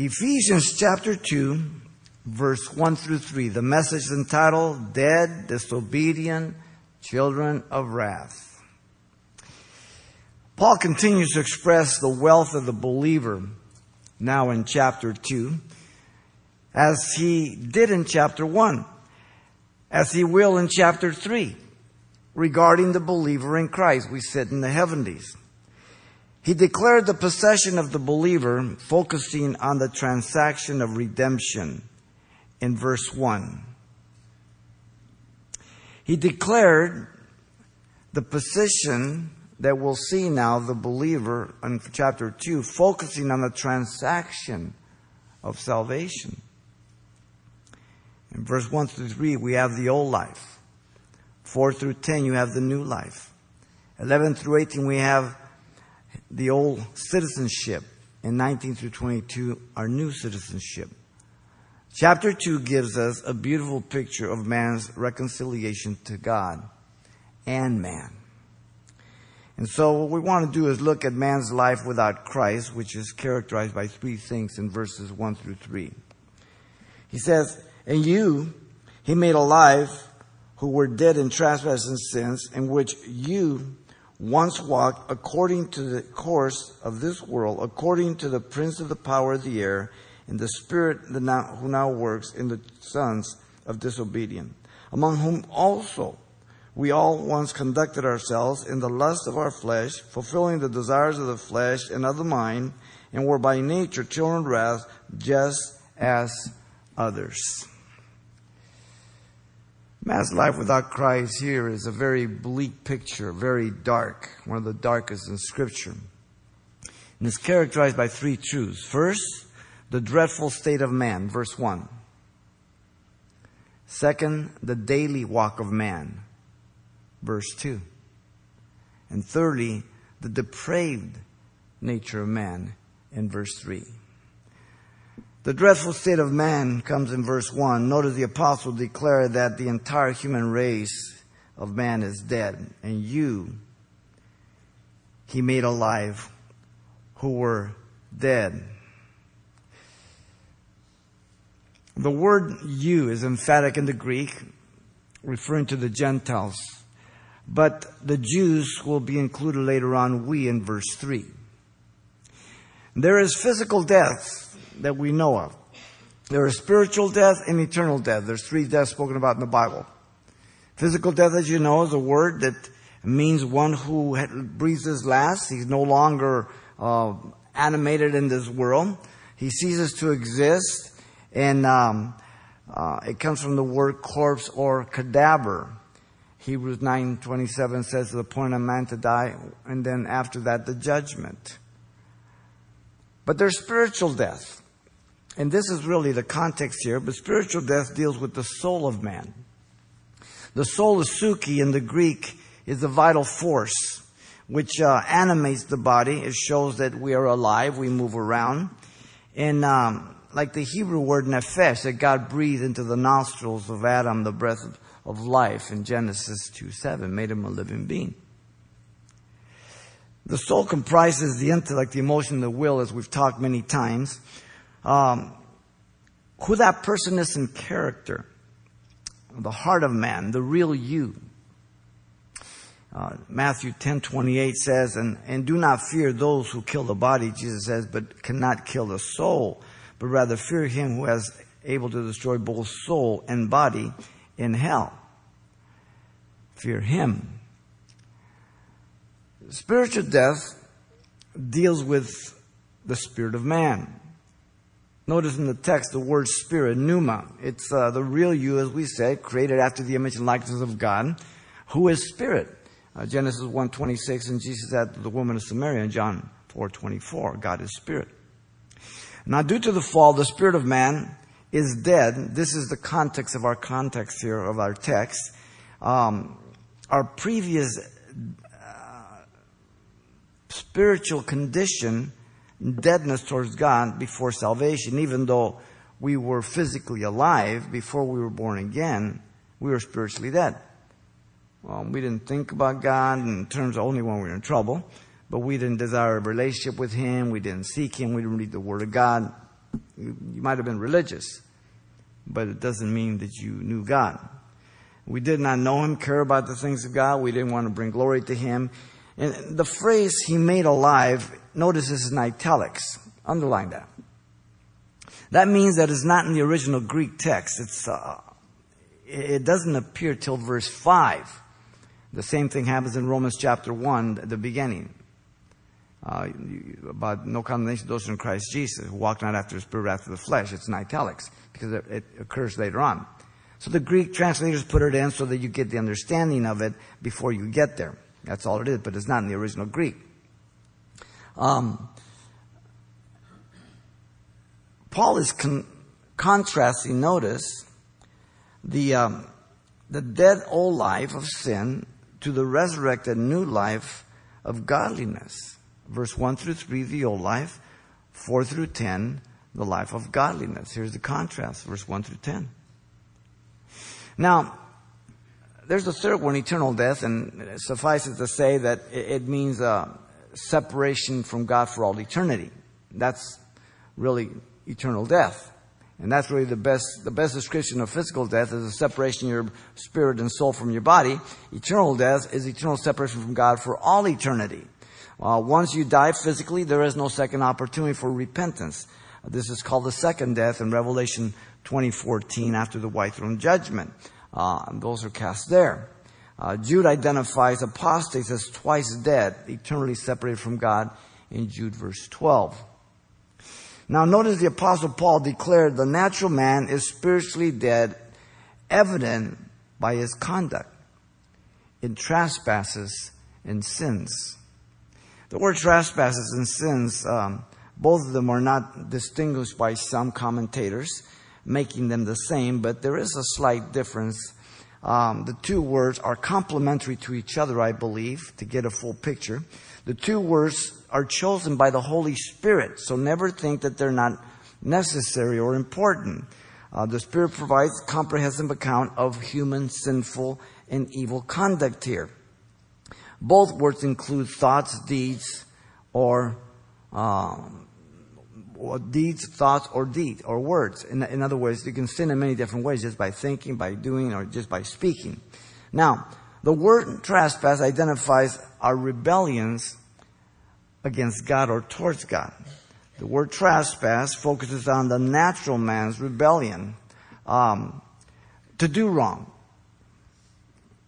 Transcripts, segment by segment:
Ephesians chapter 2, verse 1 through 3. The message is entitled, Dead, Disobedient, Children of Wrath. Paul continues to express the wealth of the believer now in chapter 2, as he did in chapter 1, as he will in chapter 3, regarding the believer in Christ. We sit in the heavenlies. He declared the possession of the believer, focusing on the transaction of redemption in verse 1. He declared the position that we'll see now, the believer, in chapter 2, focusing on the transaction of salvation. In verse 1 through 3, we have the old life. 4 through 10, you have the new life. 11 through 18, we have the old citizenship. And 19 through 22, our new citizenship. Chapter 2 gives us a beautiful picture of man's reconciliation to God and man. And so what we want to do is look at man's life without Christ, which is characterized by three things in verses 1 through 3. He says, And you he made alive who were dead in trespasses and sins, in which you once walked according to the course of this world, according to the prince of the power of the air, and the spirit who now works in the sons of disobedience, among whom also we all once conducted ourselves in the lust of our flesh, fulfilling the desires of the flesh and of the mind, and were by nature children of wrath, just as others. Man's life without Christ here is a very bleak picture, very dark, one of the darkest in Scripture. And it's characterized by three truths. First, the dreadful state of man, verse 1. Second, the daily walk of man, verse 2. And thirdly, the depraved nature of man in verse 3. The dreadful state of man comes in verse 1. Notice the apostle declared that the entire human race of man is dead. And you, he made alive, who were dead. The word you is emphatic in the Greek, referring to the Gentiles. But the Jews will be included later on, we, in verse 3. There is physical death that we know of. There is spiritual death and eternal death. There's three deaths spoken about in the Bible. Physical death, as you know, is a word that means one who breathes his last. He's no longer animated in this world. He ceases to exist. And it comes from the word corpse or cadaver. Hebrews 9:27 says, the appointed of man to die, and then after that, the judgment. But there's spiritual death. And this is really the context here. But spiritual death deals with the soul of man. The soul is psyche in the Greek, is the vital force, which animates the body. It shows that we are alive. We move around. And like the Hebrew word nefesh, that God breathed into the nostrils of Adam the breath of life in Genesis 2:7, made him a living being. The soul comprises the intellect, the emotion, the will, as we've talked many times. Who that person is in character, the heart of man, the real you. Matthew 10:28 says, and do not fear those who kill the body, Jesus says, but cannot kill the soul, but rather fear him who is able to destroy both soul and body in hell. Fear him. Spiritual death deals with the spirit of man. Notice in the text the word spirit, pneuma. It's the real you, as we say, created after the image and likeness of God, who is spirit. Genesis 1:26, and Jesus said to the woman of Samaria in John 4:24, God is spirit. Now, due to the fall, the spirit of man is dead. This is the context of our context here of our text. Our previous spiritual condition, deadness towards God before salvation, even though we were physically alive before we were born again, we were spiritually dead. We didn't think about God in terms of only when we were in trouble. But we didn't desire a relationship with him. We didn't seek him. We didn't read the Word of God. You might have been religious, but it doesn't mean that you knew God. We did not know him, care about the things of God. We didn't want to bring glory to him. And the phrase he made alive, notice this is in italics. Underline that. That means that it's not in the original Greek text. It doesn't appear till verse 5. The same thing happens in Romans chapter 1, the beginning. About no condemnation to those in Christ Jesus, who walk not after the Spirit, after the flesh. It's in italics, because it occurs later on. So the Greek translators put it in so that you get the understanding of it before you get there. That's all it is, but it's not in the original Greek. Paul is contrasting, notice, the dead old life of sin to the resurrected new life of godliness. Verse 1 through 3, the old life. 4 through 10, the life of godliness. Here's the contrast, verse 1 through 10. Now, there's the third one, eternal death, and suffice it to say that it means separation from God for all eternity. That's really eternal death. And that's really the best description of physical death is the separation of your spirit and soul from your body. Eternal death is eternal separation from God for all eternity. Once you die physically, there is no second opportunity for repentance. This is called the second death in Revelation 20:14, after the white throne judgment. Those are cast there. Jude identifies apostates as twice dead, eternally separated from God in Jude verse 12. Now notice the Apostle Paul declared the natural man is spiritually dead, evident by his conduct in trespasses and sins. The word trespasses and sins, both of them are not distinguished by some commentators, making them the same, but there is a slight difference. The two words are complementary to each other, I believe, to get a full picture. The two words are chosen by the Holy Spirit, so never think that they're not necessary or important. The Spirit provides a comprehensive account of human sinful and evil conduct here. Both words include thoughts, deeds, or words. In other words, you can sin in many different ways, just by thinking, by doing, or just by speaking. Now, the word trespass identifies our rebellions against God or towards God. The word trespass focuses on the natural man's rebellion, to do wrong,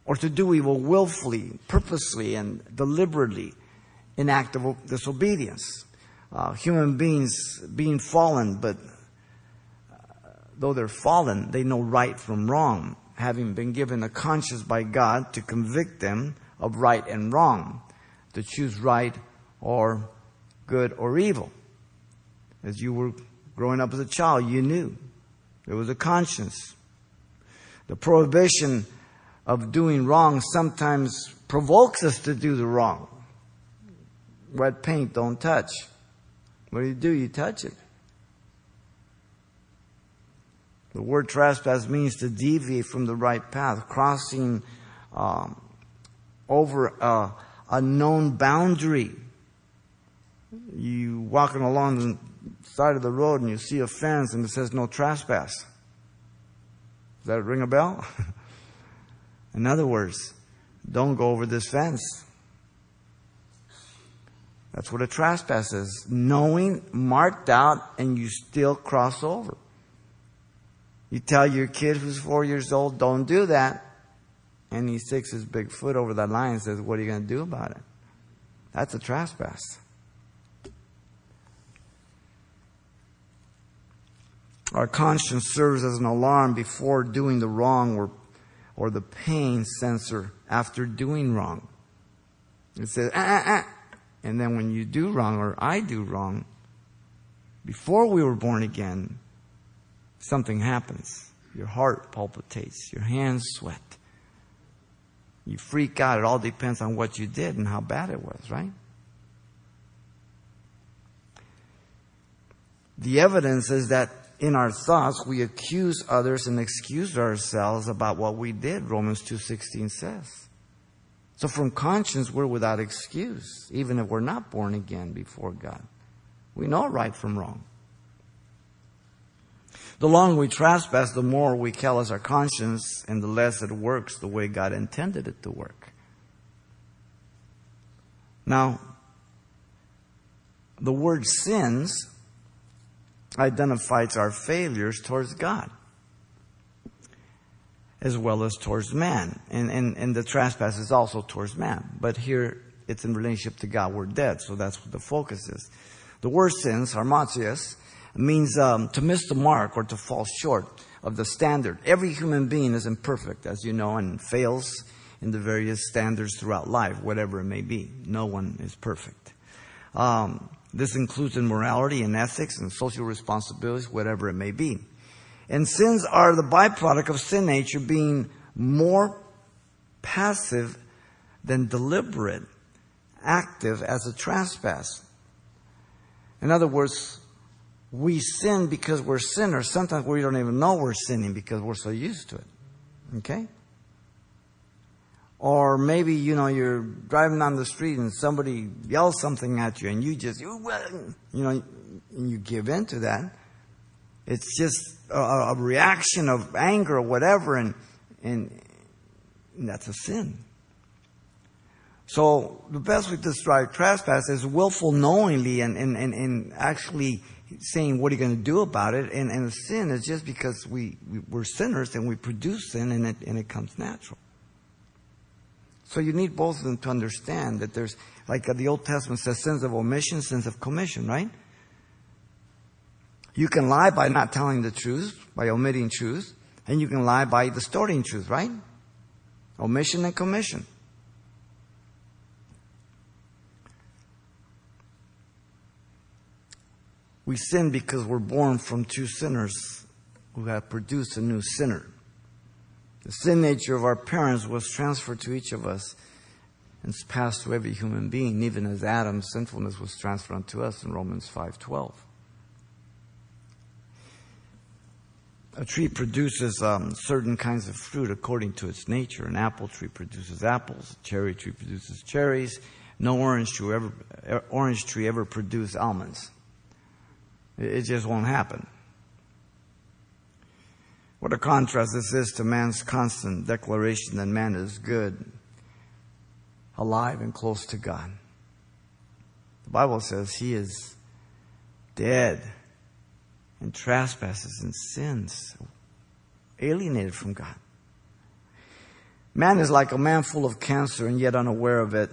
or to do evil willfully, purposely, and deliberately, in act of disobedience. Human beings being fallen, but though they're fallen, they know right from wrong, having been given a conscience by God to convict them of right and wrong, to choose right or good or evil. As you were growing up as a child, you knew. There was a conscience. The prohibition of doing wrong sometimes provokes us to do the wrong. Wet paint, don't touch. What do? You touch it. The word trespass means to deviate from the right path, crossing over a known boundary. You walking along the side of the road and you see a fence and it says no trespass. Does that ring a bell? In other words, don't go over this fence. That's what a trespass is. Knowing, marked out, and you still cross over. You tell your kid who's 4 years old, don't do that. And he sticks his big foot over that line and says, what are you going to do about it? That's a trespass. Our conscience serves as an alarm before doing the wrong or the pain sensor after doing wrong. It says, And then when you do wrong, or I do wrong, before we were born again, something happens. Your heart palpitates. Your hands sweat. You freak out. It all depends on what you did and how bad it was, right? The evidence is that in our thoughts, we accuse others and excuse ourselves about what we did, Romans 2:16 says. So from conscience, we're without excuse, even if we're not born again before God. We know right from wrong. The longer we trespass, the more we callous our conscience and the less it works the way God intended it to work. Now, the word sins identifies our failures towards God as well as towards man. And the trespass is also towards man. But here it's in relationship to God. We're dead, so that's what the focus is. The word sins, harmatias, means to miss the mark or to fall short of the standard. Every human being is imperfect, as you know, and fails in the various standards throughout life, whatever it may be. No one is perfect. This includes in morality and ethics and social responsibilities, whatever it may be. And sins are the byproduct of sin nature being more passive than deliberate, active as a trespass. In other words, we sin because we're sinners. Sometimes we don't even know we're sinning because we're so used to it. Okay? Or maybe, you know, you're driving down the street and somebody yells something at you and you just, you give in to that. It's just a reaction of anger or whatever, and that's a sin. So the best way to describe trespass is willful knowingly and actually saying what are you going to do about it. And sin is just because we're sinners and we produce sin and it comes natural. So you need both of them to understand that there's, like the Old Testament says, sins of omission, sins of commission, right? You can lie by not telling the truth, by omitting truth, and you can lie by distorting truth, right? Omission and commission. We sin because we're born from two sinners who have produced a new sinner. The sin nature of our parents was transferred to each of us and it's passed to every human being, even as Adam's sinfulness was transferred unto us in Romans 5:12. A tree produces certain kinds of fruit according to its nature. An apple tree produces apples. A cherry tree produces cherries. No orange tree ever produced almonds. It just won't happen. What a contrast this is to man's constant declaration that man is good, alive, and close to God. The Bible says he is dead in trespasses and sins, alienated from God. Man is like a man full of cancer and yet unaware of it,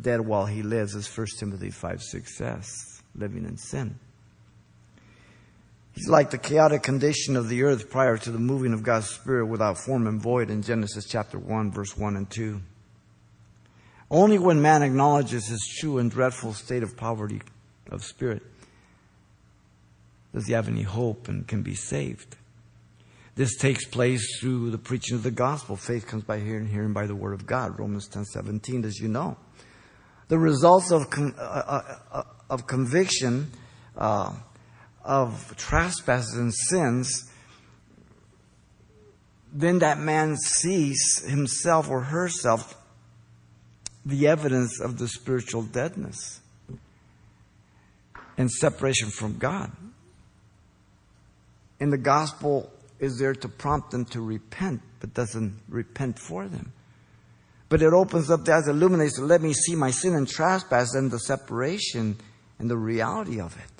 dead while he lives, as 1 Timothy 5:6 says, living in sin. He's like the chaotic condition of the earth prior to the moving of God's Spirit, without form and void, in Genesis chapter 1, verse 1 and 2. Only when man acknowledges his true and dreadful state of poverty of spirit does he have any hope and can be saved. This takes place through the preaching of the gospel. Faith comes by hearing, hearing by the word of God. Romans 10:17, as you know. The results of conviction of trespasses and sins, then that man sees himself or herself the evidence of the spiritual deadness and separation from God. And the gospel is there to prompt them to repent, but doesn't repent for them. But it opens up the eyes, illuminates, let me see my sin and trespass and the separation and the reality of it.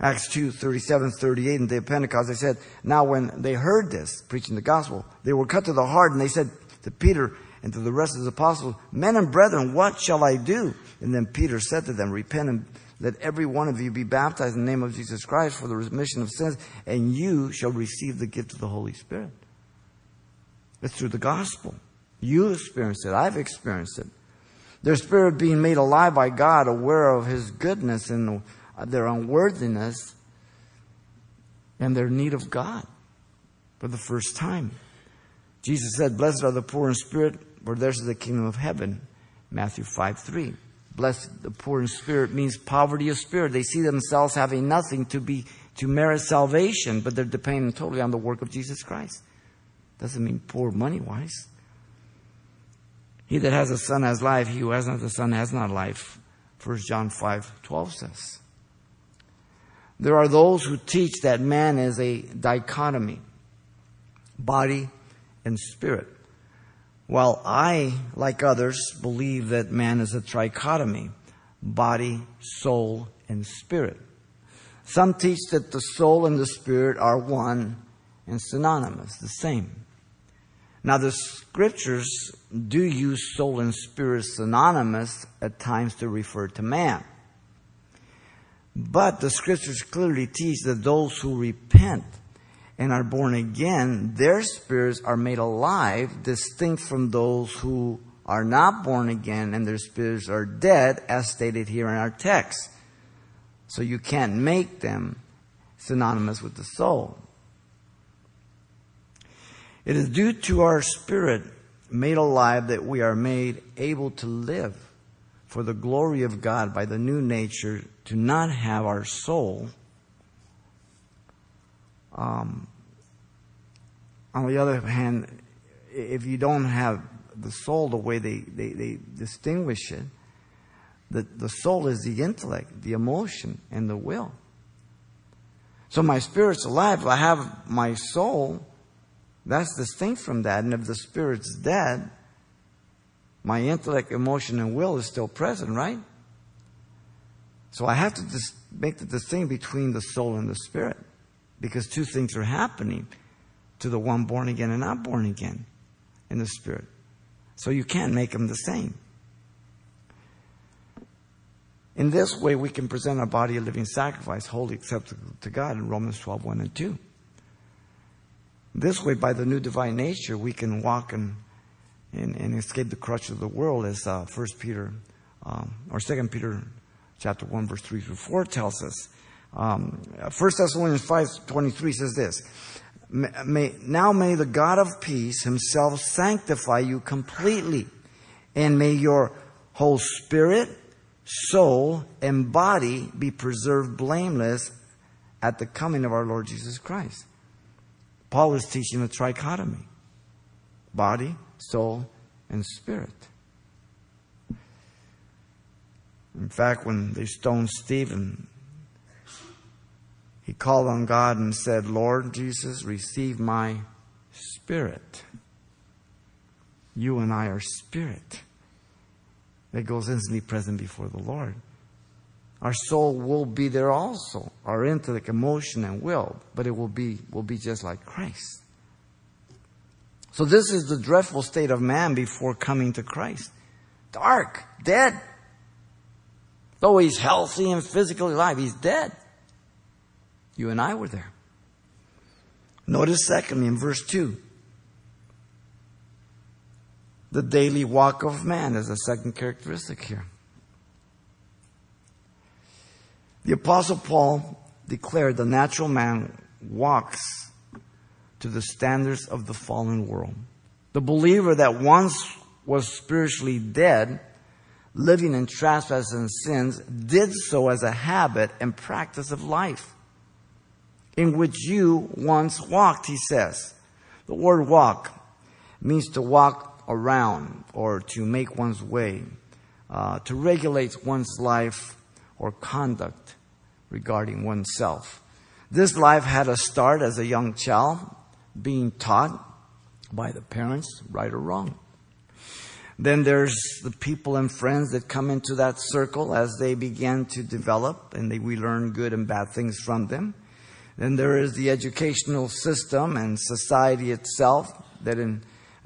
Acts 2:37-38, in the day of Pentecost, they said, now when they heard this, preaching the gospel, they were cut to the heart, and they said to Peter and to the rest of the apostles, men and brethren, what shall I do? And then Peter said to them, repent and let every one of you be baptized in the name of Jesus Christ for the remission of sins, and you shall receive the gift of the Holy Spirit. It's through the gospel. You experience it. I've experienced it. Their spirit being made alive by God, aware of his goodness and their unworthiness and their need of God for the first time. Jesus said, blessed are the poor in spirit, for theirs is the kingdom of heaven. Matthew 5:3. Blessed the poor in spirit means poverty of spirit. They see themselves having nothing to merit salvation, but they're depending totally on the work of Jesus Christ. Doesn't mean poor money-wise. He that has a son has life. He who has not the son has not life. 1 John 5:12 says. There are those who teach that man is a dichotomy, body and spirit. While I, like others, believe that man is a trichotomy, body, soul, and spirit. Some teach that the soul and the spirit are one and synonymous, the same. Now, the scriptures do use soul and spirit synonymous at times to refer to man. But the scriptures clearly teach that those who repent and are born again, their spirits are made alive, distinct from those who are not born again, and their spirits are dead, as stated here in our text. So you can't make them synonymous with the soul. It is due to our spirit made alive that we are made able to live for the glory of God by the new nature, to not have our soul on the other hand. If you don't have the soul the way they distinguish it, the soul is the intellect, the emotion, and the will. So my spirit's alive, if I have my soul, that's distinct from that. And if the spirit's dead, my intellect, emotion, and will is still present, right? So I have to make the distinction between the soul and the spirit, because two things are happening to the one born again and not born again in the spirit. So you can't make them the same. In this way, we can present our body a living sacrifice, holy, acceptable to God, in Romans 12, 1 and 2. This way, by the new divine nature, we can walk and escape the crutch of the world, as First Peter or Second Peter chapter 1, verse 3 through 4 tells us. First Thessalonians 5:23 says this: Now may the God of peace himself sanctify you completely, and may your whole spirit, soul, and body be preserved blameless at the coming of our Lord Jesus Christ. Paul is teaching the trichotomy: body, soul, and spirit. In fact, when they stoned Stephen, he called on God and said, "Lord Jesus, receive my spirit. You and I are spirit." That goes instantly present before the Lord. Our soul will be there also, our intellect, emotion, and will, but it will be just like Christ. So this is the dreadful state of man before coming to Christ. Dark, dead. Though he's healthy and physically alive, he's dead. You and I were there. Notice secondly in verse 2. The daily walk of man is a second characteristic here. The Apostle Paul declared the natural man walks to the standards of the fallen world. The believer that once was spiritually dead, living in trespasses and sins, did so as a habit and practice of life, in which you once walked, he says. The word walk means to walk around, or to make one's way, to regulate one's life or conduct regarding oneself. This life had a start as a young child, being taught by the parents, right or wrong. Then there's the people and friends that come into that circle as they begin to develop, and we learn good and bad things from them. Then there is the educational system and society itself that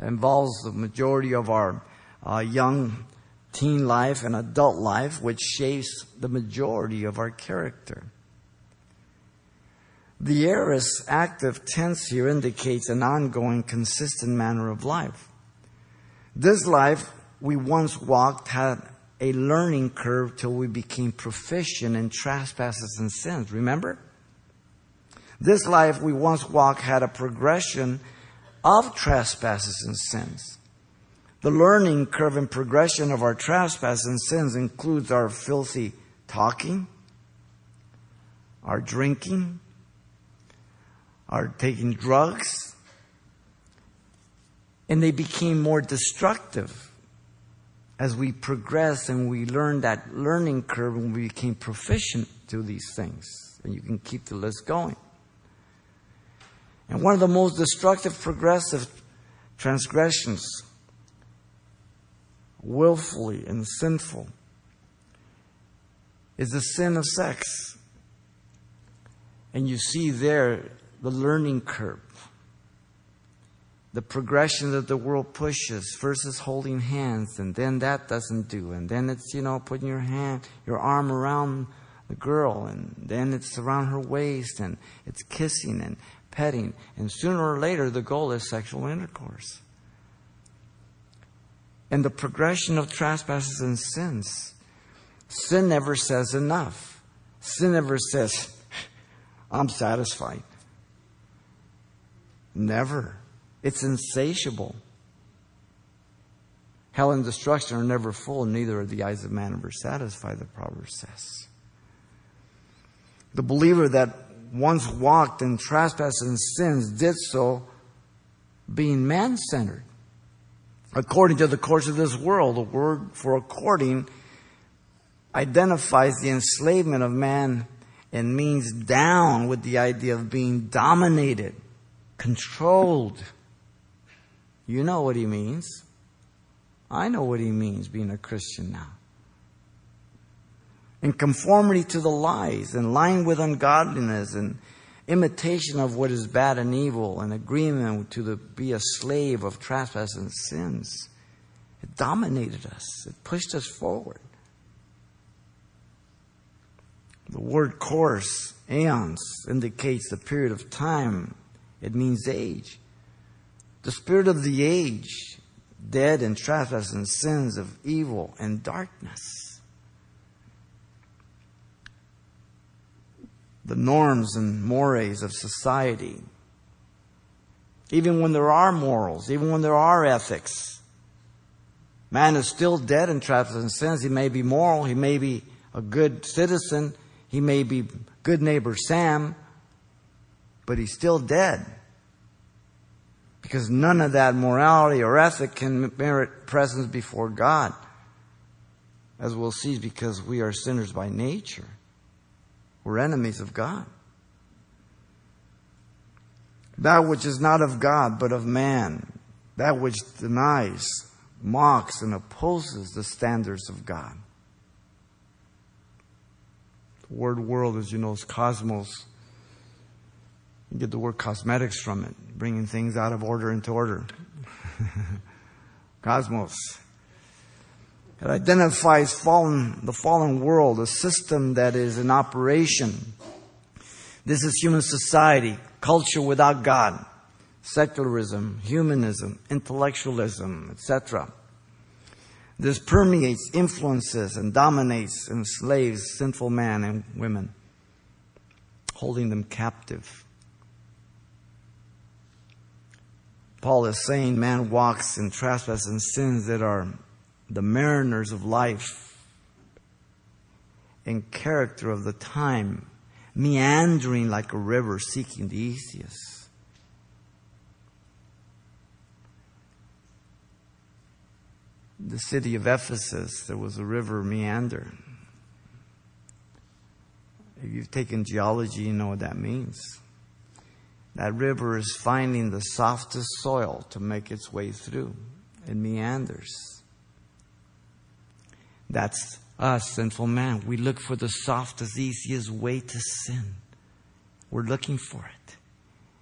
involves the majority of our young teen life and adult life, which shapes the majority of our character. The aorist active tense here indicates an ongoing, consistent manner of life. This life we once walked had a learning curve till we became proficient in trespasses and sins. Remember? This life we once walked had a progression of trespasses and sins. The learning curve and progression of our trespasses and sins includes our filthy talking, our drinking, our taking drugs, and they became more destructive as we progress and we learn that learning curve, and we became proficient to these things. And you can keep the list going. And one of the most destructive progressive transgressions, willfully and sinful, is the sin of sex. And you see there the learning curve, the progression that the world pushes. First is holding hands, and then that doesn't do. And then it's, you know, putting your arm around the girl, and then it's around her waist, and it's kissing and petting. And sooner or later, the goal is sexual intercourse. And the progression of trespasses and sins. Sin never says enough. Sin never says, I'm satisfied. Never. It's insatiable. Hell and destruction are never full, neither are the eyes of man ever satisfied, the proverb says. The believer that once walked in trespasses and sins did so being man-centered, according to the course of this world. The word for according identifies the enslavement of man and means down, with the idea of being dominated, controlled. You know what he means. I know what he means being a Christian now. In conformity to the lies, in line with ungodliness, and imitation of what is bad and evil, and agreement to be a slave of trespasses and sins. It dominated us. It pushed us forward. The word course, aeons, indicates the period of time. It means age. The spirit of the age, dead in trespasses and sins, of evil and darkness. The norms and mores of society. Even when there are morals, even when there are ethics, man is still dead in trespasses and sins. He may be moral, he may be a good citizen, he may be good neighbor Sam, but he's still dead. Because none of that morality or ethic can merit presence before God, as we'll see, because we are sinners by nature. We're enemies of God. That which is not of God, but of man. That which denies, mocks, and opposes the standards of God. The word world, as you know, is cosmos. You get the word cosmetics from it. Bringing things out of order into order. Cosmos. It identifies the fallen world, a system that is in operation. This is human society, culture without God, secularism, humanism, intellectualism, etc. This permeates, influences, and dominates, enslaves sinful men and women, holding them captive. Paul is saying man walks in trespasses and sins that are the mariners of life and character of the time, meandering like a river, seeking the easiest. The city of Ephesus, there was a river meander. If you've taken geology, you know what that means. That river is finding the softest soil to make its way through. It meanders. That's us, sinful man. We look for the softest, easiest way to sin. We're looking for it.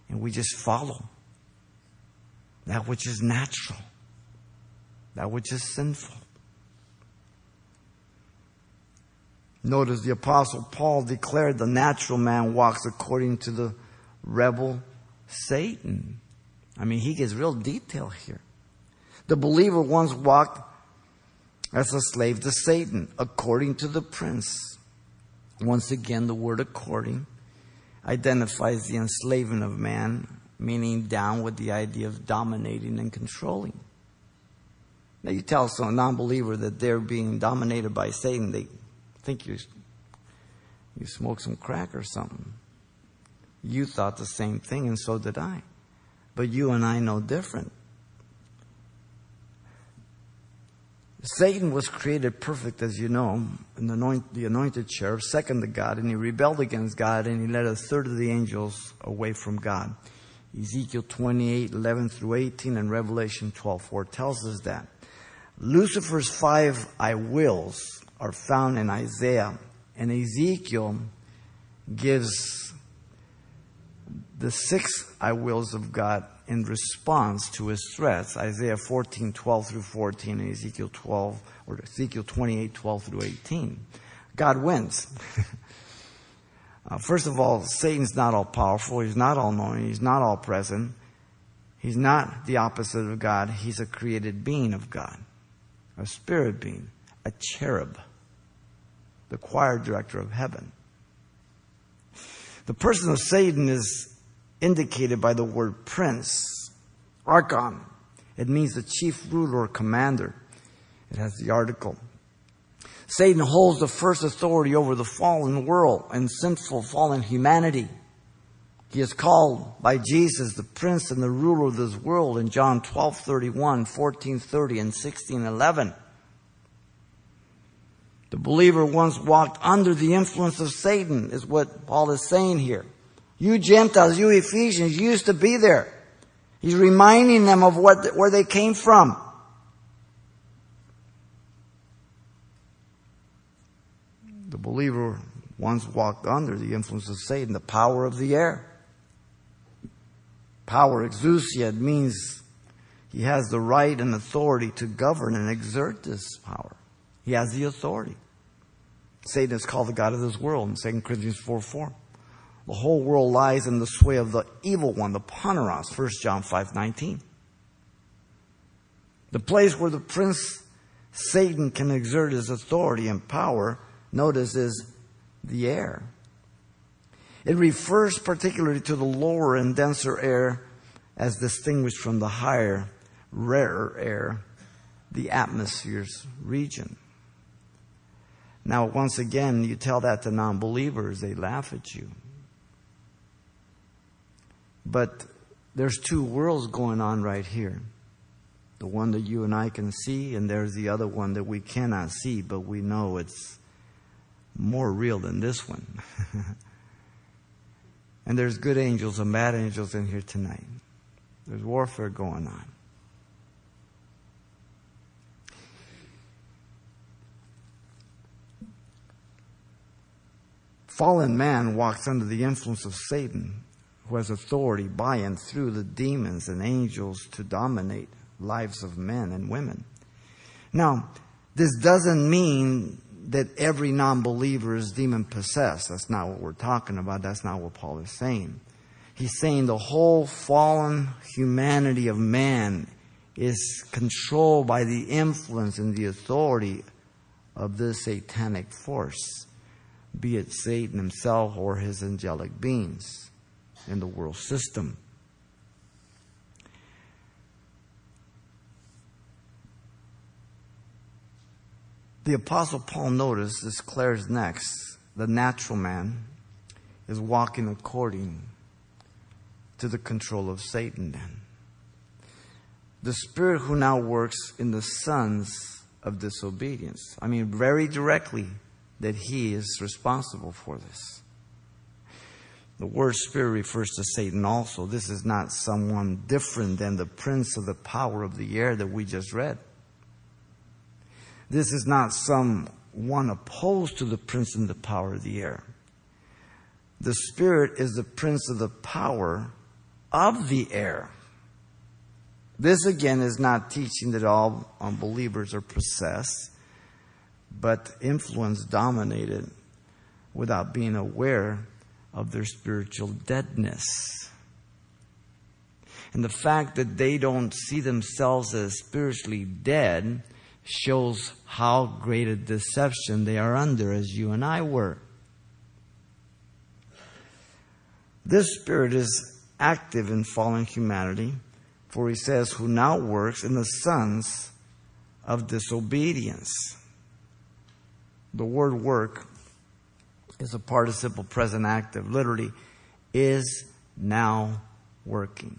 And we just follow that which is natural, that which is sinful. Notice the Apostle Paul declared the natural man walks according to the rebel Satan. I mean, he gives real detail here. The believer once walked as a slave to Satan, according to the prince. Once again, the word according identifies the enslavement of man, meaning down, with the idea of dominating and controlling. Now you tell a non-believer that they're being dominated by Satan, they think you smoked some crack or something. You thought the same thing, and so did I. But you and I know different. Satan was created perfect, as you know, and the anointed cherub, second to God, and he rebelled against God, and he led a third of the angels away from God. Ezekiel 28:11-18, and Revelation 12:4 tells us that. Lucifer's five I wills are found in Isaiah, and Ezekiel gives the six I wills of God in response to his threats, Isaiah 14:12-14, and Ezekiel 28:12-18. God wins. First of all, Satan's not all-powerful. He's not all-knowing. He's not all-present. He's not the opposite of God. He's a created being of God, a spirit being, a cherub, the choir director of heaven. The person of Satan is indicated by the word prince, archon. It means the chief ruler or commander. It has the article. Satan holds the first authority over the fallen world and sinful fallen humanity. He is called by Jesus the prince and the ruler of this world in John 12:31, 14:30, and 16:11. The believer once walked under the influence of Satan, is what Paul is saying here. You Gentiles, you Ephesians, you used to be there. He's reminding them of where they came from. The believer once walked under the influence of Satan, the power of the air. Power, exousia, means he has the right and authority to govern and exert this power. He has the authority. Satan is called the god of this world in 2 Corinthians 4:4. The whole world lies in the sway of the evil one, the Poneros, 1 John 5:19. The place where the prince Satan can exert his authority and power, notice, is the air. It refers particularly to the lower and denser air as distinguished from the higher, rarer air, the atmosphere's region. Now, once again, you tell that to non-believers, they laugh at you. But there's two worlds going on right here. The one that you and I can see, and there's the other one that we cannot see, but we know it's more real than this one. And there's good angels and bad angels in here tonight. There's warfare going on. Fallen man walks under the influence of Satan, who has authority by and through the demons and angels to dominate lives of men and women. Now, this doesn't mean that every non-believer is demon-possessed. That's not what we're talking about. That's not what Paul is saying. He's saying the whole fallen humanity of man is controlled by the influence and the authority of this satanic force, be it Satan himself or his angelic beings in the world system. The Apostle Paul, notice, declares next, the natural man is walking according to the control of Satan then. The spirit who now works in the sons of disobedience. I mean, very directly that he is responsible for this. The word spirit refers to Satan also. This is not someone different than the prince of the power of the air that we just read. This is not someone opposed to the prince and the power of the air. The spirit is the prince of the power of the air. This again is not teaching that all unbelievers are possessed, but influence dominated without being aware of their spiritual deadness. And the fact that they don't see themselves as spiritually dead shows how great a deception they are under, as you and I were. This spirit is active in fallen humanity, for he says, who now works in the sons of disobedience. The word work is a participle present active, literally, is now working.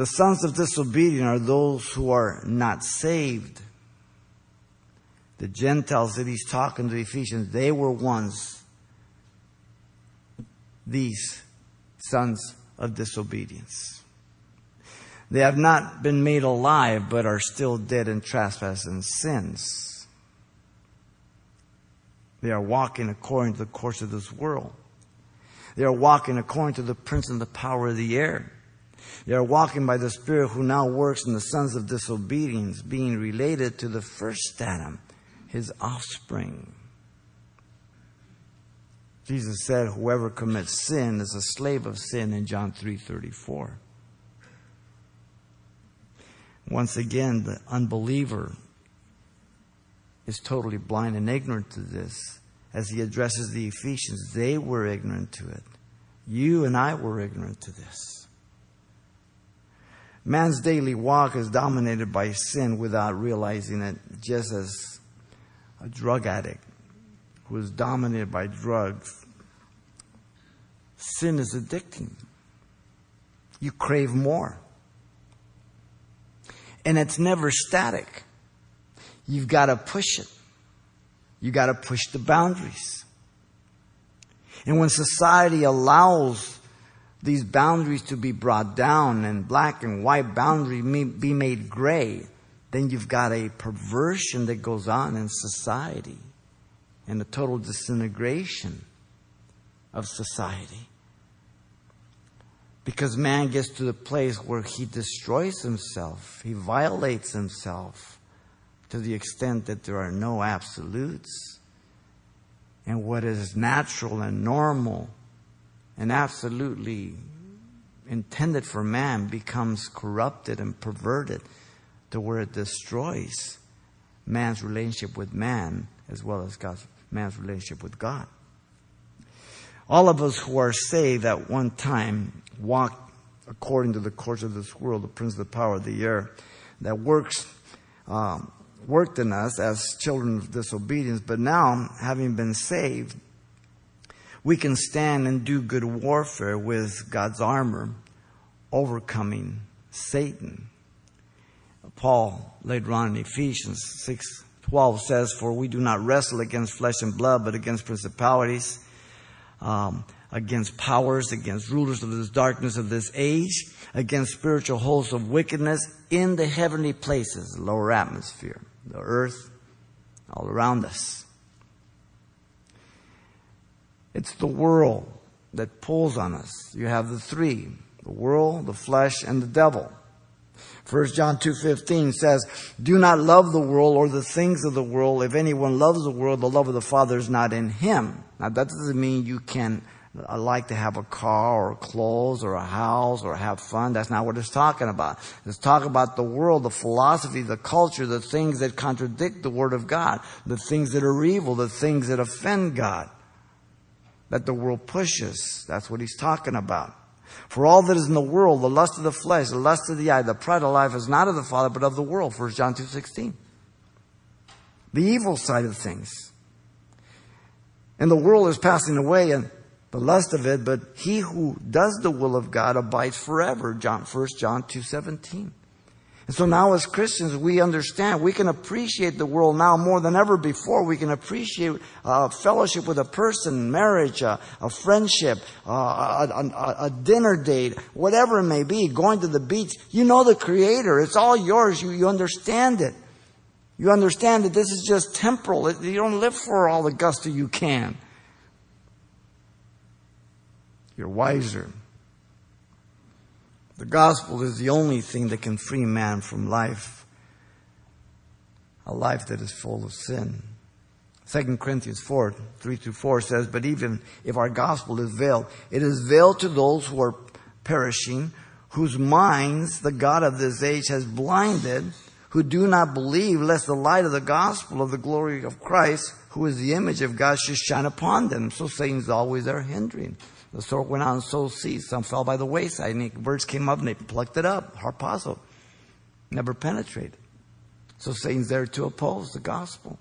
The sons of disobedience are those who are not saved. The Gentiles that he's talking to the Ephesians, they were once these sons of disobedience. They have not been made alive, but are still dead in trespasses and sins. They are walking according to the course of this world. They are walking according to the prince and the power of the air. They are walking by the Spirit who now works in the sons of disobedience, being related to the first Adam, his offspring. Jesus said, whoever commits sin is a slave of sin in John 3:34. Once again, the unbeliever is totally blind and ignorant to this. As he addresses the Ephesians, they were ignorant to it. You and I were ignorant to this. Man's daily walk is dominated by sin without realizing it, just as a drug addict who is dominated by drugs. Sin is addicting. You crave more. And it's never static. You've got to push it. You've got to push the boundaries. And when society allows these boundaries to be brought down and black and white boundaries be made gray, then you've got a perversion that goes on in society and a total disintegration of society. Because man gets to the place where he destroys himself. He violates himself to the extent that there are no absolutes. And what is natural and normal and absolutely intended for man becomes corrupted and perverted to where it destroys man's relationship with man as well as man's relationship with God. All of us who are saved at one time walk according to the course of this world, the prince of the power of the air, that worked in us as children of disobedience. But now, having been saved, we can stand and do good warfare with God's armor, overcoming Satan. Paul, later on in Ephesians 6:12 says, "For we do not wrestle against flesh and blood, but against principalities, against powers, against rulers of this darkness of this age, against spiritual hosts of wickedness in the heavenly places," lower atmosphere, the earth, all around us. It's the world that pulls on us. You have the three, the world, the flesh, and the devil. First John 2:15 says, "Do not love the world or the things of the world. If anyone loves the world, the love of the Father is not in him." Now that doesn't mean you can like to have a car or clothes or a house or have fun. That's not what it's talking about. It's talking about the world, the philosophy, the culture, the things that contradict the Word of God, the things that are evil, the things that offend God, that the world pushes. That's what he's talking about. "For all that is in the world, the lust of the flesh, the lust of the eye, the pride of life is not of the Father, but of the world." 1 John 2:16. The evil side of things. "And the world is passing away and the lust of it, but he who does the will of God abides forever." 1 John 2:17. And so now as Christians, we understand, we can appreciate the world now more than ever before. We can appreciate fellowship with a person, marriage, a friendship, a dinner date, whatever it may be, going to the beach. You know the Creator. It's all yours. You understand it. You understand that this is just temporal. You don't live for all the gusto you can. You're wiser. The gospel is the only thing that can free man from life, a life that is full of sin. 2 Corinthians 4:3-4 says, "But even if our gospel is veiled, it is veiled to those who are perishing, whose minds the God of this age has blinded, who do not believe, lest the light of the gospel of the glory of Christ, who is the image of God, should shine upon them." So Satan's always there hindering. The sword went out and sowed seeds. Some fell by the wayside, and the birds came up and they plucked it up, harpazo. Never penetrated. So Satan's there to oppose the gospel.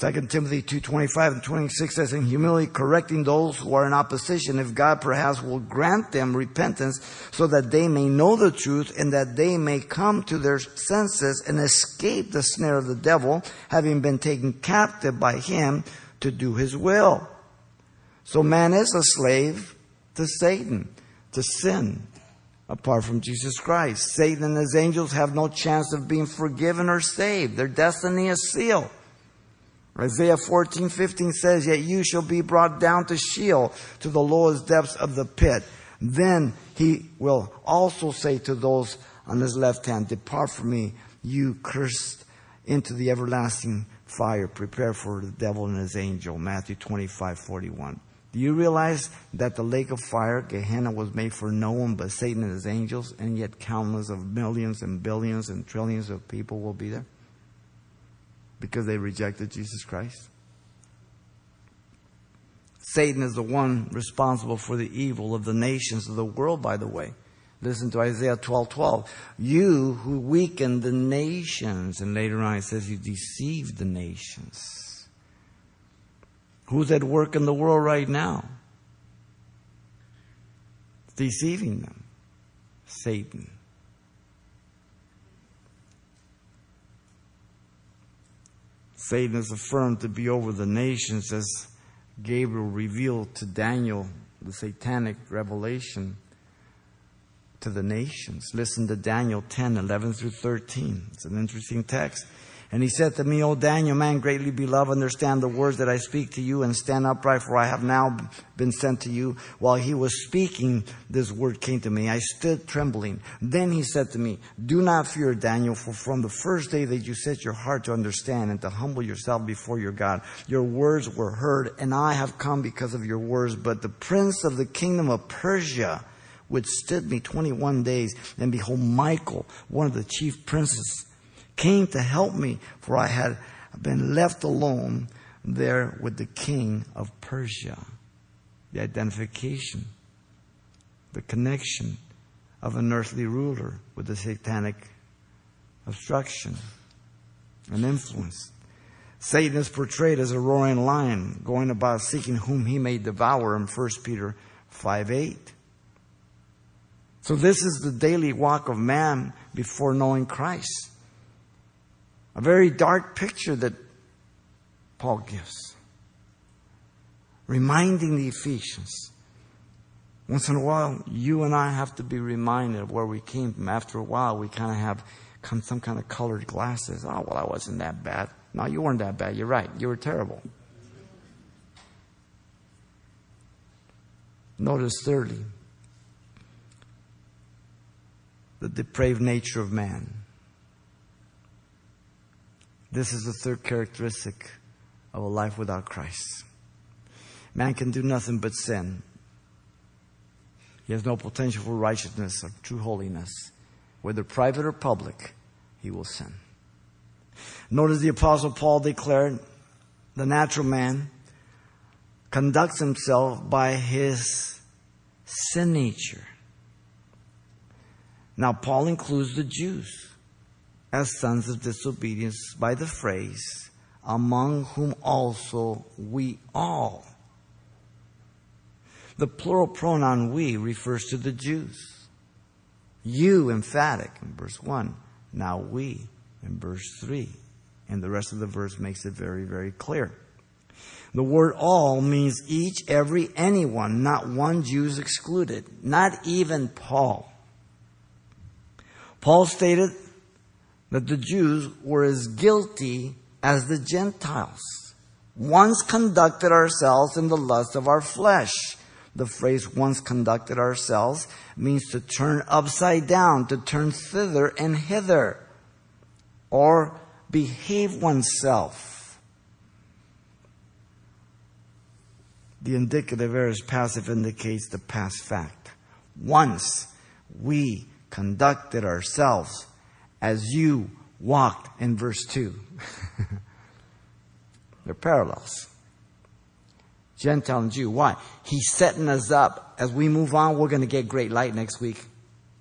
2 Timothy 2:25 and 26 says, in humility correcting those who are in opposition, if God perhaps will grant them repentance, so that they may know the truth, and that they may come to their senses and escape the snare of the devil, having been taken captive by him to do his will. So man is a slave to Satan, to sin, apart from Jesus Christ. Satan and his angels have no chance of being forgiven or saved. Their destiny is sealed. Isaiah 14:15 says, yet you shall be brought down to Sheol, to the lowest depths of the pit. Then he will also say to those on his left hand, depart from me, you cursed, into the everlasting fire, prepared for the devil and his angel. Matthew 25:41. Do you realize that the lake of fire, Gehenna, was made for no one but Satan and his angels, and yet countless of millions and billions and trillions of people will be there? Because they rejected Jesus Christ. Satan is the one responsible for the evil of the nations of the world, by the way. Listen to Isaiah 12:12. You who weakened the nations. And later on it says you deceived the nations. Who's at work in the world right now? Deceiving them. Satan. Satan is affirmed to be over the nations, as Gabriel revealed to Daniel the satanic revelation to the nations. Listen to Daniel 10:11-13. It's an interesting text. And he said to me, O Daniel, man greatly beloved, understand the words that I speak to you, and stand upright, for I have now been sent to you. While he was speaking, this word came to me. I stood trembling. Then he said to me, do not fear, Daniel, for from the first day that you set your heart to understand and to humble yourself before your God, your words were heard, and I have come because of your words. But the prince of the kingdom of Persia withstood me 21 days, and behold, Michael, one of the chief princes, came to help me, for I had been left alone there with the king of Persia. The identification, the connection of an earthly ruler with the satanic obstruction and influence. Satan is portrayed as a roaring lion, going about seeking whom he may devour in 1 Peter 5:8. So this is the daily walk of man before knowing Christ. A very dark picture that Paul gives, reminding the Ephesians. Once in a while, you and I have to be reminded of where we came from. After a while, we kind of have some kind of colored glasses. Oh, well, I wasn't that bad. No, you weren't that bad. You're right. You were terrible. Notice thirdly, the depraved nature of man. This is the third characteristic of a life without Christ. Man can do nothing but sin. He has no potential for righteousness or true holiness. Whether private or public, he will sin. Notice the Apostle Paul declared, the natural man conducts himself by his sin nature. Now, Paul includes the Jews as sons of disobedience by the phrase, among whom also we all. The plural pronoun we refers to the Jews. You, emphatic in verse 1. Now we in verse 3. And the rest of the verse makes it very, very clear. The word all means each, every, anyone, not one Jew is excluded. Not even Paul. Paul stated that the Jews were as guilty as the Gentiles. Once conducted ourselves in the lust of our flesh. The phrase once conducted ourselves means to turn upside down, to turn thither and hither, or behave oneself. The indicative aorist passive indicates the past fact. Once we conducted ourselves as you walked in verse 2. They're parallels. Gentile and Jew. Why? He's setting us up. As we move on, we're going to get great light next week.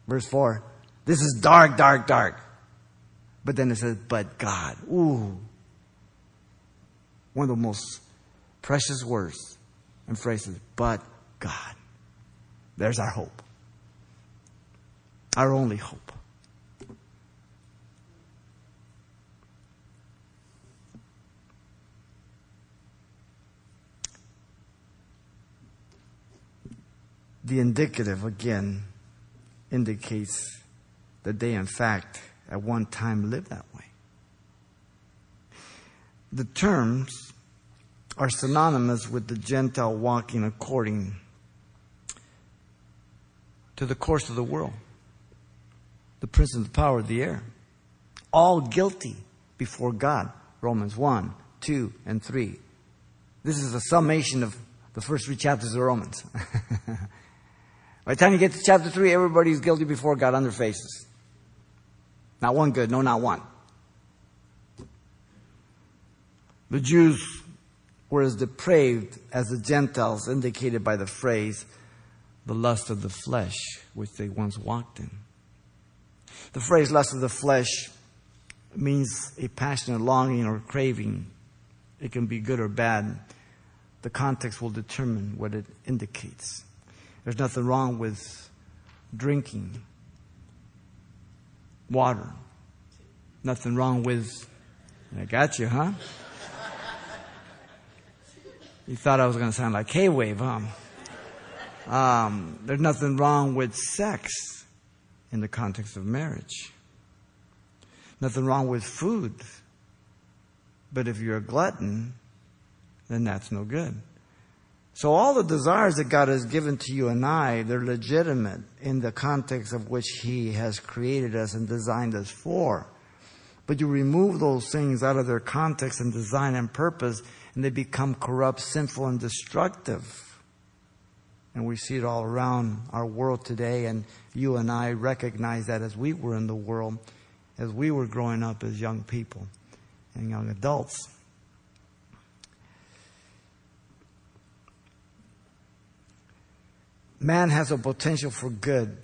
Verse 4. This is dark, dark, dark. But then it says, but God. Ooh. one of the most precious words and phrases, but God. There's our hope. Our only hope. The indicative, again, indicates that they, in fact, at one time lived that way. The terms are synonymous with the Gentile walking according to the course of the world, the prince of the power of the air, all guilty before God, Romans 1, 2, and 3. This is a summation of the first three chapters of Romans. By the time you get to chapter 3, everybody's guilty before God on their faces. Not one good, no, not one. The Jews were as depraved as the Gentiles, indicated by the phrase, the lust of the flesh, which they once walked in. The phrase lust of the flesh means a passionate longing or craving. It can be good or bad. The context will determine what it indicates. There's nothing wrong with drinking water. Nothing wrong with, I got you, huh? You thought I was going to sound like K-Wave, huh? There's nothing wrong with sex in the context of marriage. Nothing wrong with food. But if you're a glutton, then that's no good. So all the desires that God has given to you and I, they're legitimate in the context of which He has created us and designed us for. But you remove those things out of their context and design and purpose, and they become corrupt, sinful, and destructive. And we see it all around our world today, and you and I recognize that as we were in the world, as we were growing up as young people and young adults. Man has a potential for good,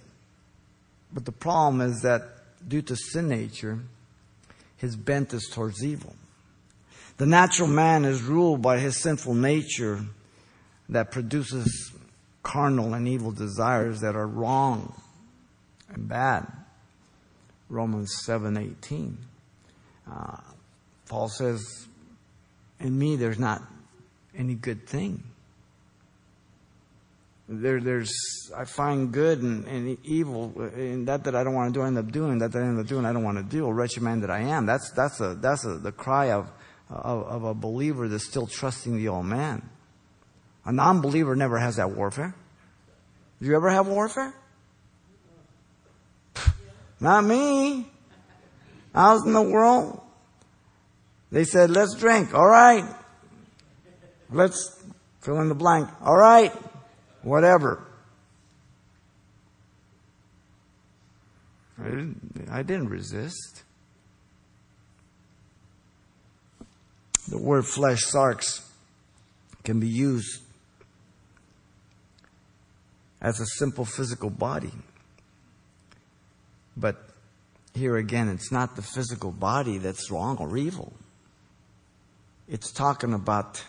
but the problem is that due to sin nature, his bent is towards evil. The natural man is ruled by his sinful nature that produces carnal and evil desires that are wrong and bad. Romans 7:18. Paul says, in me there's not any good thing. I find good and evil in that I don't want to do, I end up doing that I end up doing I don't want to do. Wretched man that I am. That's the cry of a believer that's still trusting the old man. A non-believer never has that warfare. Do you ever have warfare? Not me. I was in the world. They said, let's drink. All right. Let's fill in the blank. All right. Whatever. I didn't resist. The word flesh, sarx, can be used as a simple physical body. But here again, it's not the physical body that's wrong or evil. It's talking about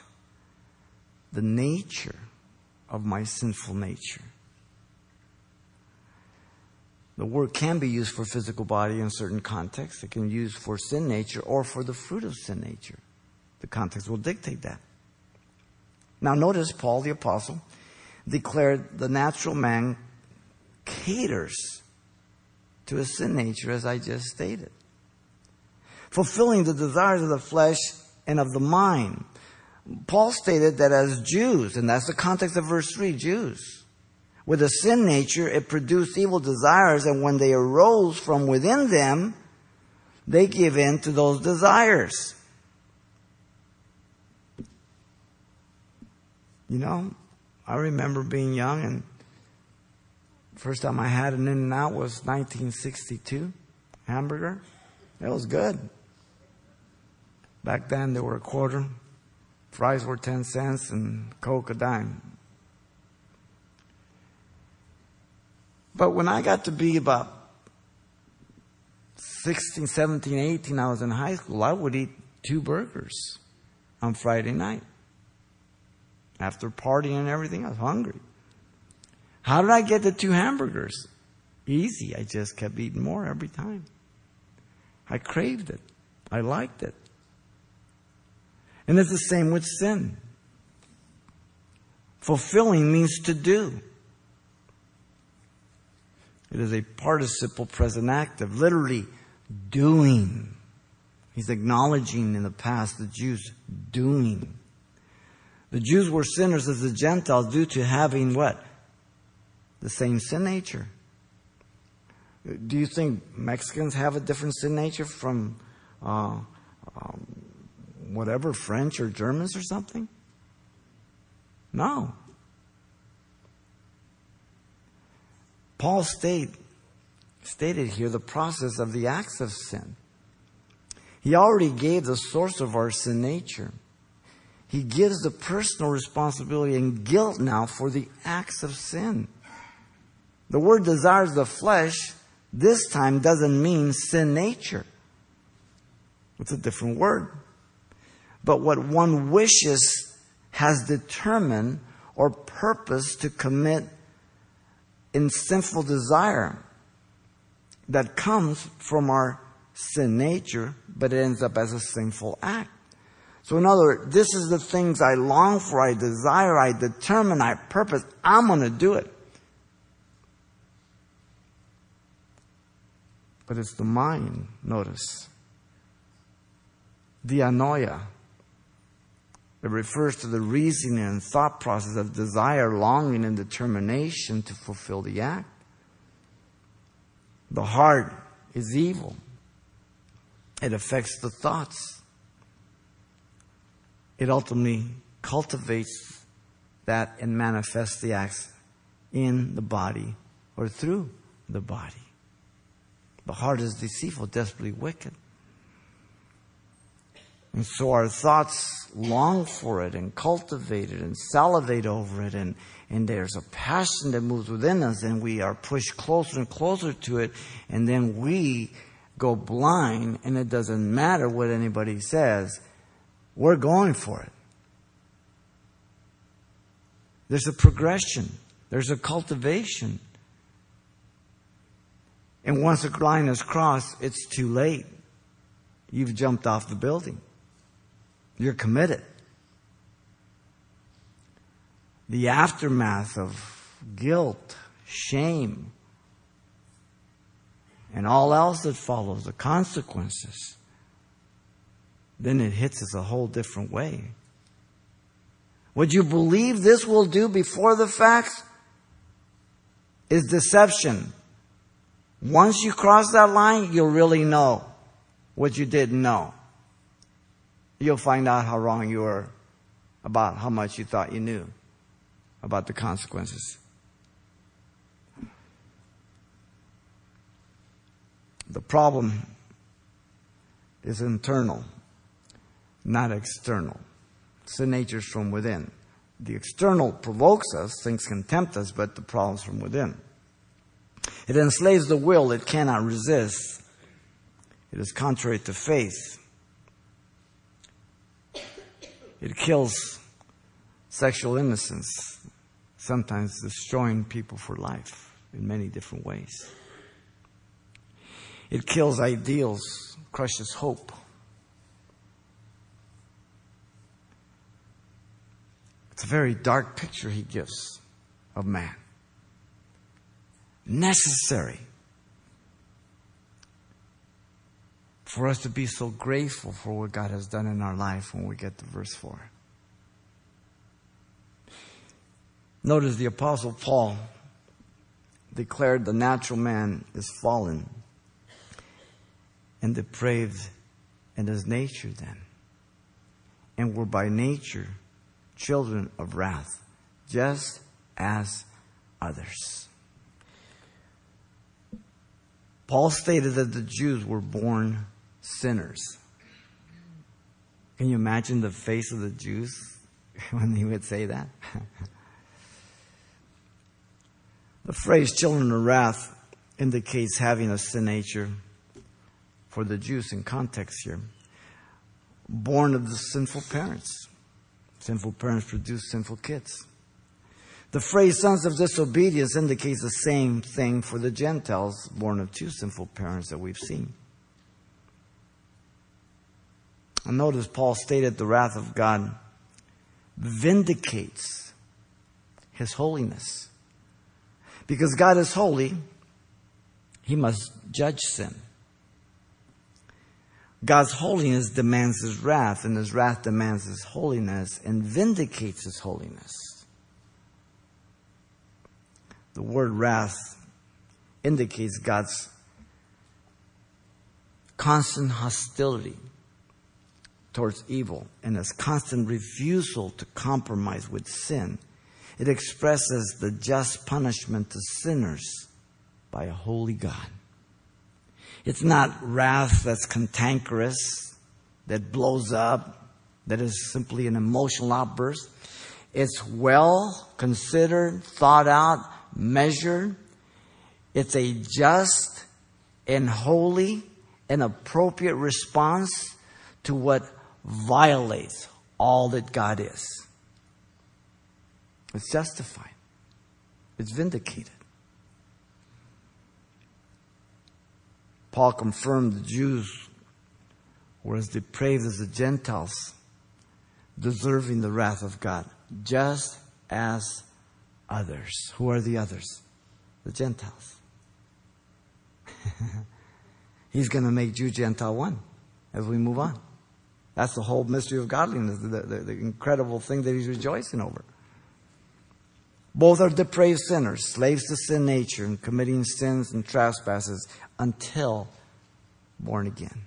the nature of my sinful nature. The word can be used for physical body in certain contexts. It can be used for sin nature or for the fruit of sin nature. The context will dictate that. Now notice Paul the Apostle declared the natural man caters to his sin nature, as I just stated, fulfilling the desires of the flesh and of the mind. Paul stated that as Jews, and that's the context of verse 3, Jews, with a sin nature, it produced evil desires, and when they arose from within them, they give in to those desires. You know, I remember being young, and the first time I had an In-N-Out was 1962 hamburger. It was good. Back then, they were $0.25. Fries were 10 cents and Coke $0.10. But when I got to be about 16, 17, 18, I was in high school, I would eat 2 burgers on Friday night after partying and everything. I was hungry. How did I get the 2 hamburgers? Easy. I just kept eating more every time. I craved it. I liked it. And it's the same with sin. Fulfilling means to do. It is a participle present active, literally doing. He's acknowledging in the past the Jews doing. The Jews were sinners as the Gentiles due to having what? The same sin nature. Do you think Mexicans have a different sin nature from whatever, French or Germans or something? No. Paul stated here the process of the acts of sin. He already gave the source of our sin nature. He gives the personal responsibility and guilt now for the acts of sin. The word desires the flesh this time doesn't mean sin nature. It's a different word. But what one wishes has determined or purpose to commit in sinful desire that comes from our sin nature, but it ends up as a sinful act. So in other words, this is the things I long for, I desire, I determine, I purpose. I'm going to do it. But it's the mind, notice. Dianoia. It refers to the reasoning and thought process of desire, longing, and determination to fulfill the act. The heart is evil. It affects the thoughts. It ultimately cultivates that and manifests the acts in the body or through the body. The heart is deceitful, desperately wicked. And so our thoughts long for it and cultivate it and salivate over it. And there's a passion that moves within us and we are pushed closer and closer to it. And then we go blind and it doesn't matter what anybody says. We're going for it. There's a progression. There's a cultivation. And once a line is crossed, it's too late. You've jumped off the building. You're committed. The aftermath of guilt, shame, and all else that follows, the consequences, then it hits us a whole different way. What you believe this will do before the facts is deception. Once you cross that line, you'll really know what you didn't know. You'll find out how wrong you were about how much you thought you knew about the consequences. The problem is internal, not external. Sin nature's from within. The external provokes us, things can tempt us, but the problem's from within. It enslaves the will, it cannot resist. It is contrary to faith. It kills sexual innocence, sometimes destroying people for life in many different ways. It kills ideals, crushes hope. It's a very dark picture he gives of man. Necessary for us to be so grateful for what God has done in our life when we get to verse 4. Notice the Apostle Paul declared the natural man is fallen and depraved in his nature then. And were by nature children of wrath, just as others. Paul stated that the Jews were born sinners. Can you imagine the face of the Jews when he would say that? The phrase children of wrath indicates having a sin nature for the Jews in context here. born of the sinful parents. Sinful parents produce sinful kids. The phrase sons of disobedience indicates the same thing for the Gentiles born of two sinful parents that we've seen. And notice Paul stated the wrath of God vindicates his holiness. Because God is holy, he must judge sin. God's holiness demands his wrath, and his wrath demands his holiness and vindicates his holiness. The word wrath indicates God's constant hostility towards evil and his constant refusal to compromise with sin. It expresses the just punishment to sinners by a holy God. It's not wrath that's cantankerous, that blows up, that is simply an emotional outburst. It's well considered, thought out, measured. It's a just and holy and appropriate response to what violates all that God is. It's justified. It's vindicated. Paul confirmed the Jews were as depraved as the Gentiles, deserving the wrath of God, just as others. Who are the others? The Gentiles. He's going to make Jew Gentile one as we move on. That's the whole mystery of godliness, the incredible thing that he's rejoicing over. Both are depraved sinners, slaves to sin nature, and committing sins and trespasses until born again.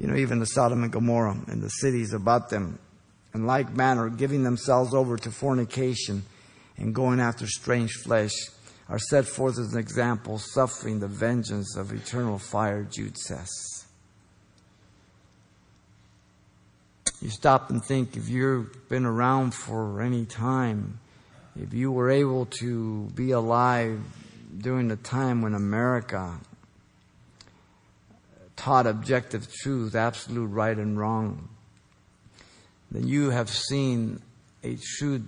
You know, even the Sodom and Gomorrah and the cities about them, in like manner, giving themselves over to fornication and going after strange flesh, are set forth as an example, suffering the vengeance of eternal fire, Jude says. You stop and think, if you've been around for any time, if you were able to be alive during the time when America taught objective truth, absolute right and wrong, then you have seen a true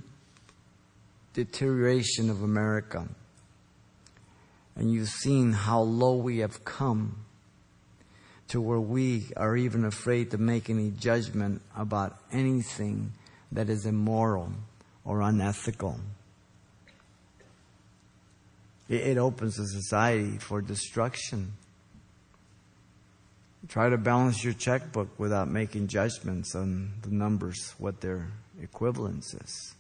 deterioration of America. And you've seen how low we have come, to where we are even afraid to make any judgment about anything that is immoral or unethical. It opens a society for destruction. Try to balance your checkbook without making judgments on the numbers, what their equivalence is.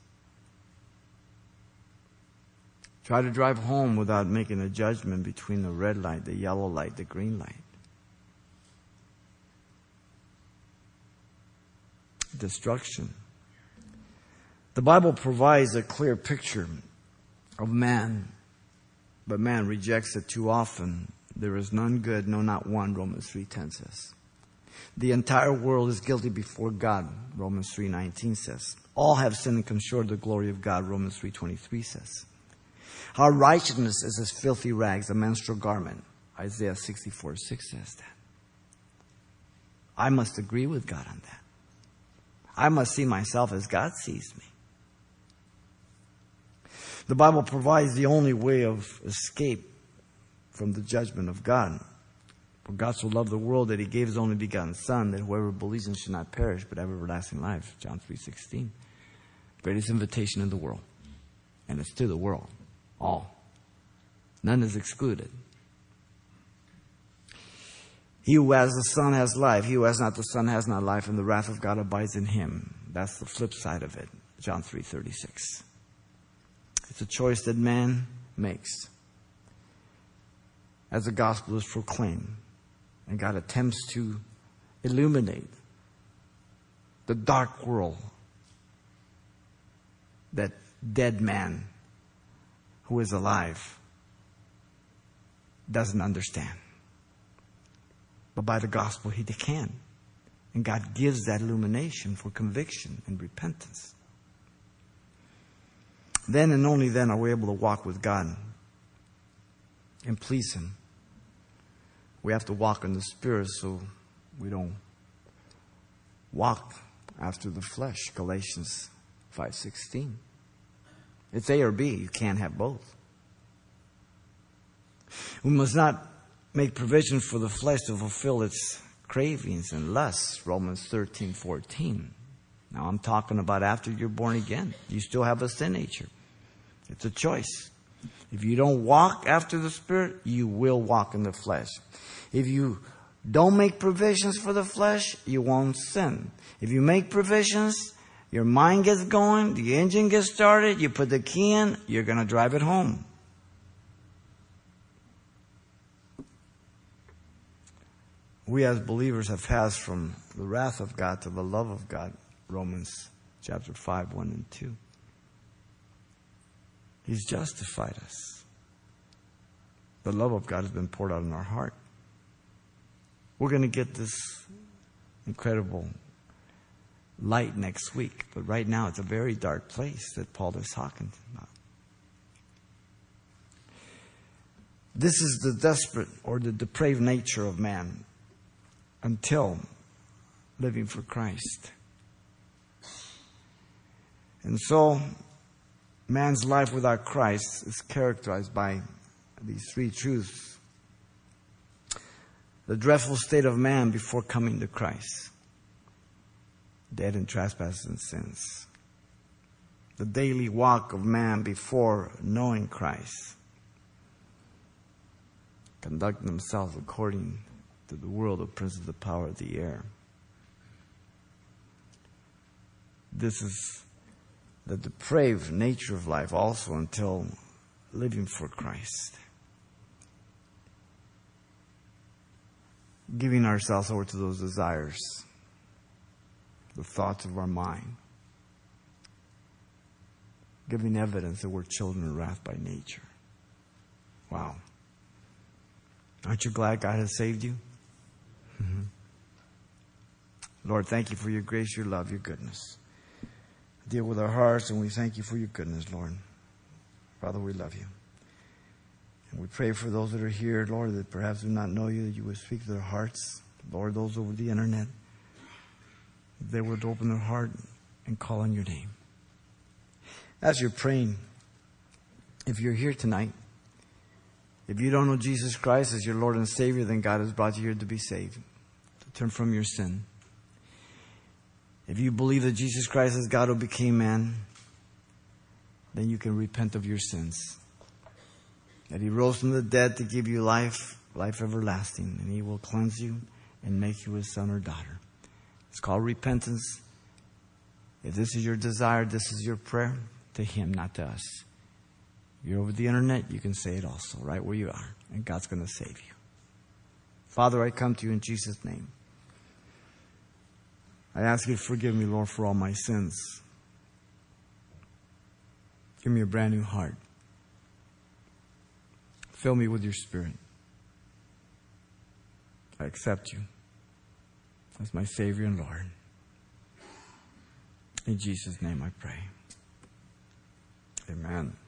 Try to drive home without making a judgment between the red light, the yellow light, the green light. Destruction. The Bible provides a clear picture of man, but man rejects it too often. There is none good, no, not one, Romans 3:10 says. The entire world is guilty before God, Romans 3:19 says. All have sinned and come short of the glory of God, Romans 3:23 says. Our righteousness is as filthy rags, a menstrual garment, Isaiah 64:6 says that. I must agree with God on that. I must see myself as God sees me. The Bible provides the only way of escape from the judgment of God. For God so loved the world that he gave his only begotten Son, that whoever believes in him should not perish but have everlasting life. John 3:16. Greatest invitation in the world. And it's to the world. All. None is excluded. He who has the Son has life. He who has not the Son has not life, and the wrath of God abides in him. That's the flip side of it. John 3:36. It's a choice that man makes as the gospel is proclaimed. And God attempts to illuminate the dark world that dead man who is alive doesn't understand. But by the gospel he can. And God gives that illumination for conviction and repentance. Then and only then are we able to walk with God and please him. We have to walk in the Spirit so we don't walked after the flesh, Galatians 5:16. It's A or B. You can't have both. We must not make provision for the flesh to fulfill its cravings and lusts, Romans 13:14. Now I'm talking about after you're born again. You still have a sin nature. It's a choice. If you don't walk after the Spirit, you will walk in the flesh. If you don't make provisions for the flesh, you won't sin. If you make provisions, your mind gets going, the engine gets started, you put the key in, you're going to drive it home. We as believers have passed from the wrath of God to the love of God, Romans chapter 5, 1 and 2. He's justified us. The love of God has been poured out in our heart. We're going to get this incredible light next week, but right now it's a very dark place that Paul is talking about. This is the desperate or the depraved nature of man until living for Christ. And so, man's life without Christ is characterized by these three truths. The dreadful state of man before coming to Christ. Dead in trespasses and sins. The daily walk of man before knowing Christ. Conducting themselves according to the world of prince of the power of the air. This is the depraved nature of life also until living for Christ. Giving ourselves over to those desires, the thoughts of our mind, giving evidence that we're children of wrath by nature. Wow. Aren't you glad God has saved you? Mm-hmm. Lord, thank you for your grace, your love, your goodness. Deal with our hearts, and we thank you for your goodness, Lord. Father, we love you. And we pray for those that are here, Lord, that perhaps do not know you, that you would speak to their hearts. Lord, those over the internet, they would open their heart and call on your name. As you're praying, if you're here tonight, if you don't know Jesus Christ as your Lord and Savior, then God has brought you here to be saved, to turn from your sin. If you believe that Jesus Christ is God who became man, then you can repent of your sins. That he rose from the dead to give you life, life everlasting. And he will cleanse you and make you his son or daughter. It's called repentance. If this is your desire, this is your prayer to him, not to us. You're over the internet, you can say it also, right where you are. And God's going to save you. Father, I come to you in Jesus' name. I ask you to forgive me, Lord, for all my sins. Give me a brand new heart. Fill me with your Spirit. I accept you as my Savior and Lord. In Jesus' name I pray. Amen.